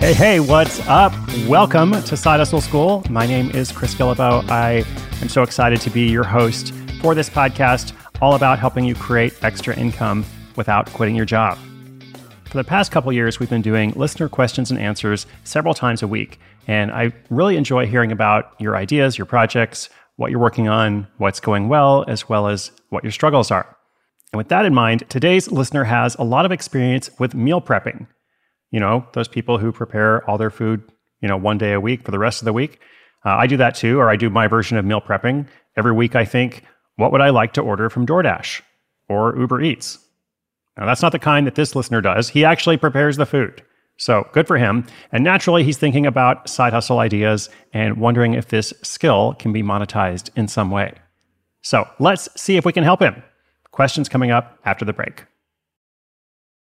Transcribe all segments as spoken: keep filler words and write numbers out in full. Hey, hey, what's up? Welcome to Side Hustle School. My name is Chris Guillebeau. I am so excited to be your host for this podcast, all about helping you create extra income without quitting your job. For the past couple years, we've been doing listener questions and answers several times a week, and I really enjoy hearing about your ideas, your projects, what you're working on, what's going well, as well as what your struggles are. And with that in mind, today's listener has a lot of experience with meal prepping. You know, those people who prepare all their food, you know, one day a week for the rest of the week. Uh, I do that too, or I do my version of meal prepping. Every week I think, what would I like to order from DoorDash or Uber Eats? Now, that's not the kind that this listener does. He actually prepares the food. So good for him. And naturally, he's thinking about side hustle ideas and wondering if this skill can be monetized in some way. So let's see if we can help him. Questions coming up after the break.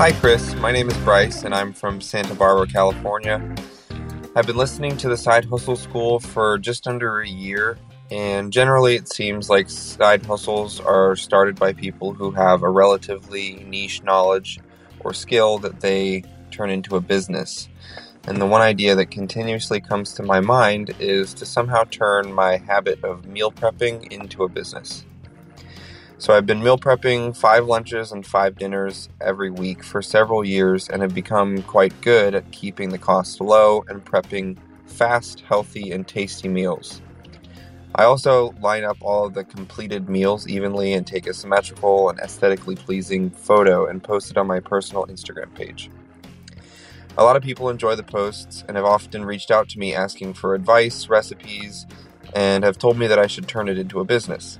Hi, Chris. My name is Bryce, and I'm from Santa Barbara, California. I've been listening to the Side Hustle School for just under a year, and generally it seems like side hustles are started by people who have a relatively niche knowledge or skill that they turn into a business. And the one idea that continuously comes to my mind is to somehow turn my habit of meal prepping into a business. So I've been meal prepping five lunches and five dinners every week for several years and have become quite good at keeping the cost low and prepping fast, healthy, and tasty meals. I also line up all of the completed meals evenly and take a symmetrical and aesthetically pleasing photo and post it on my personal Instagram page. A lot of people enjoy the posts and have often reached out to me asking for advice, recipes, and have told me that I should turn it into a business.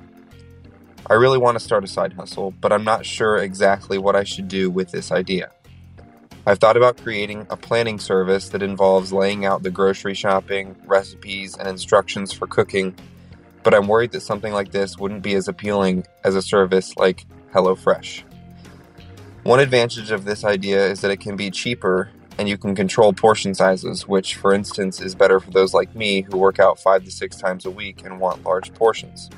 I really want to start a side hustle, but I'm not sure exactly what I should do with this idea. I've thought about creating a planning service that involves laying out the grocery shopping, recipes, and instructions for cooking, but I'm worried that something like this wouldn't be as appealing as a service like HelloFresh. One advantage of this idea is that it can be cheaper and you can control portion sizes, which, for instance, is better for those like me who work out five to six times a week and want large portions.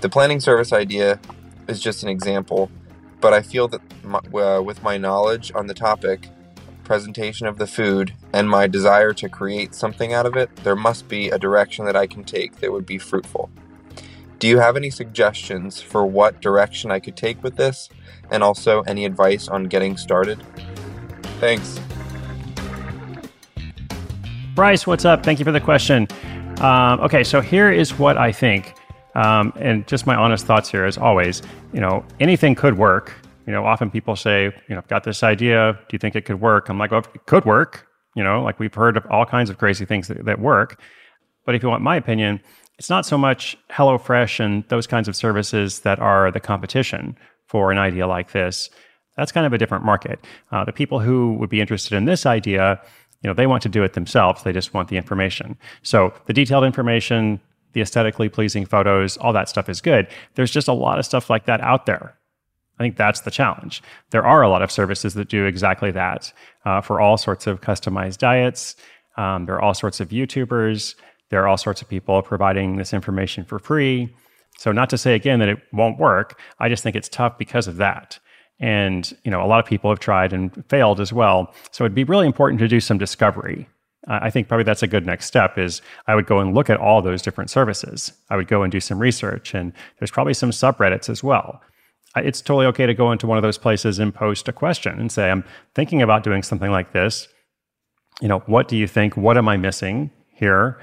The planning service idea is just an example, but I feel that my, uh, with my knowledge on the topic, presentation of the food, and my desire to create something out of it, there must be a direction that I can take that would be fruitful. Do you have any suggestions for what direction I could take with this, and also any advice on getting started? Thanks. Bryce, what's up? Thank you for the question. Um, okay, so here is what I think. Um, and just my honest thoughts here, as always, you know, anything could work. You know, often people say, you know, I've got this idea. Do you think it could work? I'm like, well, it could work. You know, like we've heard of all kinds of crazy things that, that work. But if you want my opinion, it's not so much HelloFresh and those kinds of services that are the competition for an idea like this. That's kind of a different market. Uh, the people who would be interested in this idea, you know, they want to do it themselves. They just want the information. So the detailed information, the aesthetically pleasing photos, all that stuff is good. There's just a lot of stuff like that out there. I think that's the challenge. There are a lot of services that do exactly that uh, for all sorts of customized diets. Um, there are all sorts of YouTubers. There are all sorts of people providing this information for free. So not to say, again, that it won't work. I just think it's tough because of that. And, you know, a lot of people have tried and failed as well. So it'd be really important to do some discovery. Uh, I think probably that's a good next step is I would go and look at all those different services. I would go and do some research, and there's probably some subreddits as well. Uh, it's totally okay to go into one of those places and post a question and say, I'm thinking about doing something like this. You know, what do you think? What am I missing here?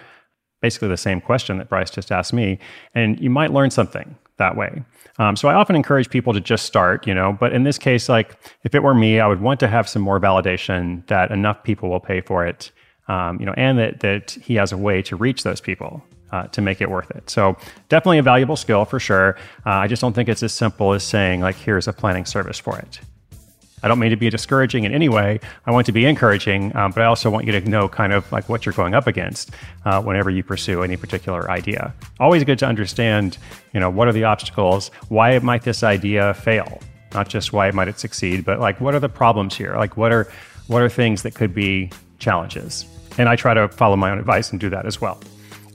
Basically the same question that Bryce just asked me. And you might learn something that way. Um, so I often encourage people to just start, you know, but in this case, like if it were me, I would want to have some more validation that enough people will pay for it, um, you know, and that, that he has a way to reach those people uh, to make it worth it. So definitely a valuable skill for sure. Uh, I just don't think it's as simple as saying like, here's a planning service for it. I don't mean to be discouraging in any way. I want to be encouraging, um, but I also want you to know kind of like what you're going up against uh, whenever you pursue any particular idea. Always good to understand, you know, what are the obstacles? Why might this idea fail? Not just why might it succeed, but like what are the problems here? Like what are what are things that could be challenges? And I try to follow my own advice and do that as well.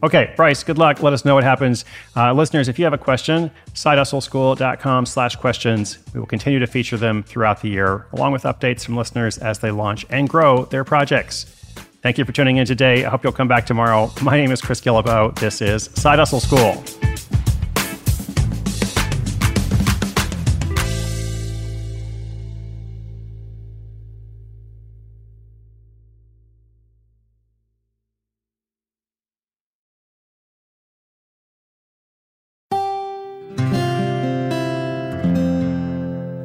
Okay, Bryce, good luck. Let us know what happens. Uh, listeners, if you have a question, sidehustleschool.com slash questions. We will continue to feature them throughout the year, along with updates from listeners as they launch and grow their projects. Thank you for tuning in today. I hope you'll come back tomorrow. My name is Chris Guillebeau. This is Side Hustle School.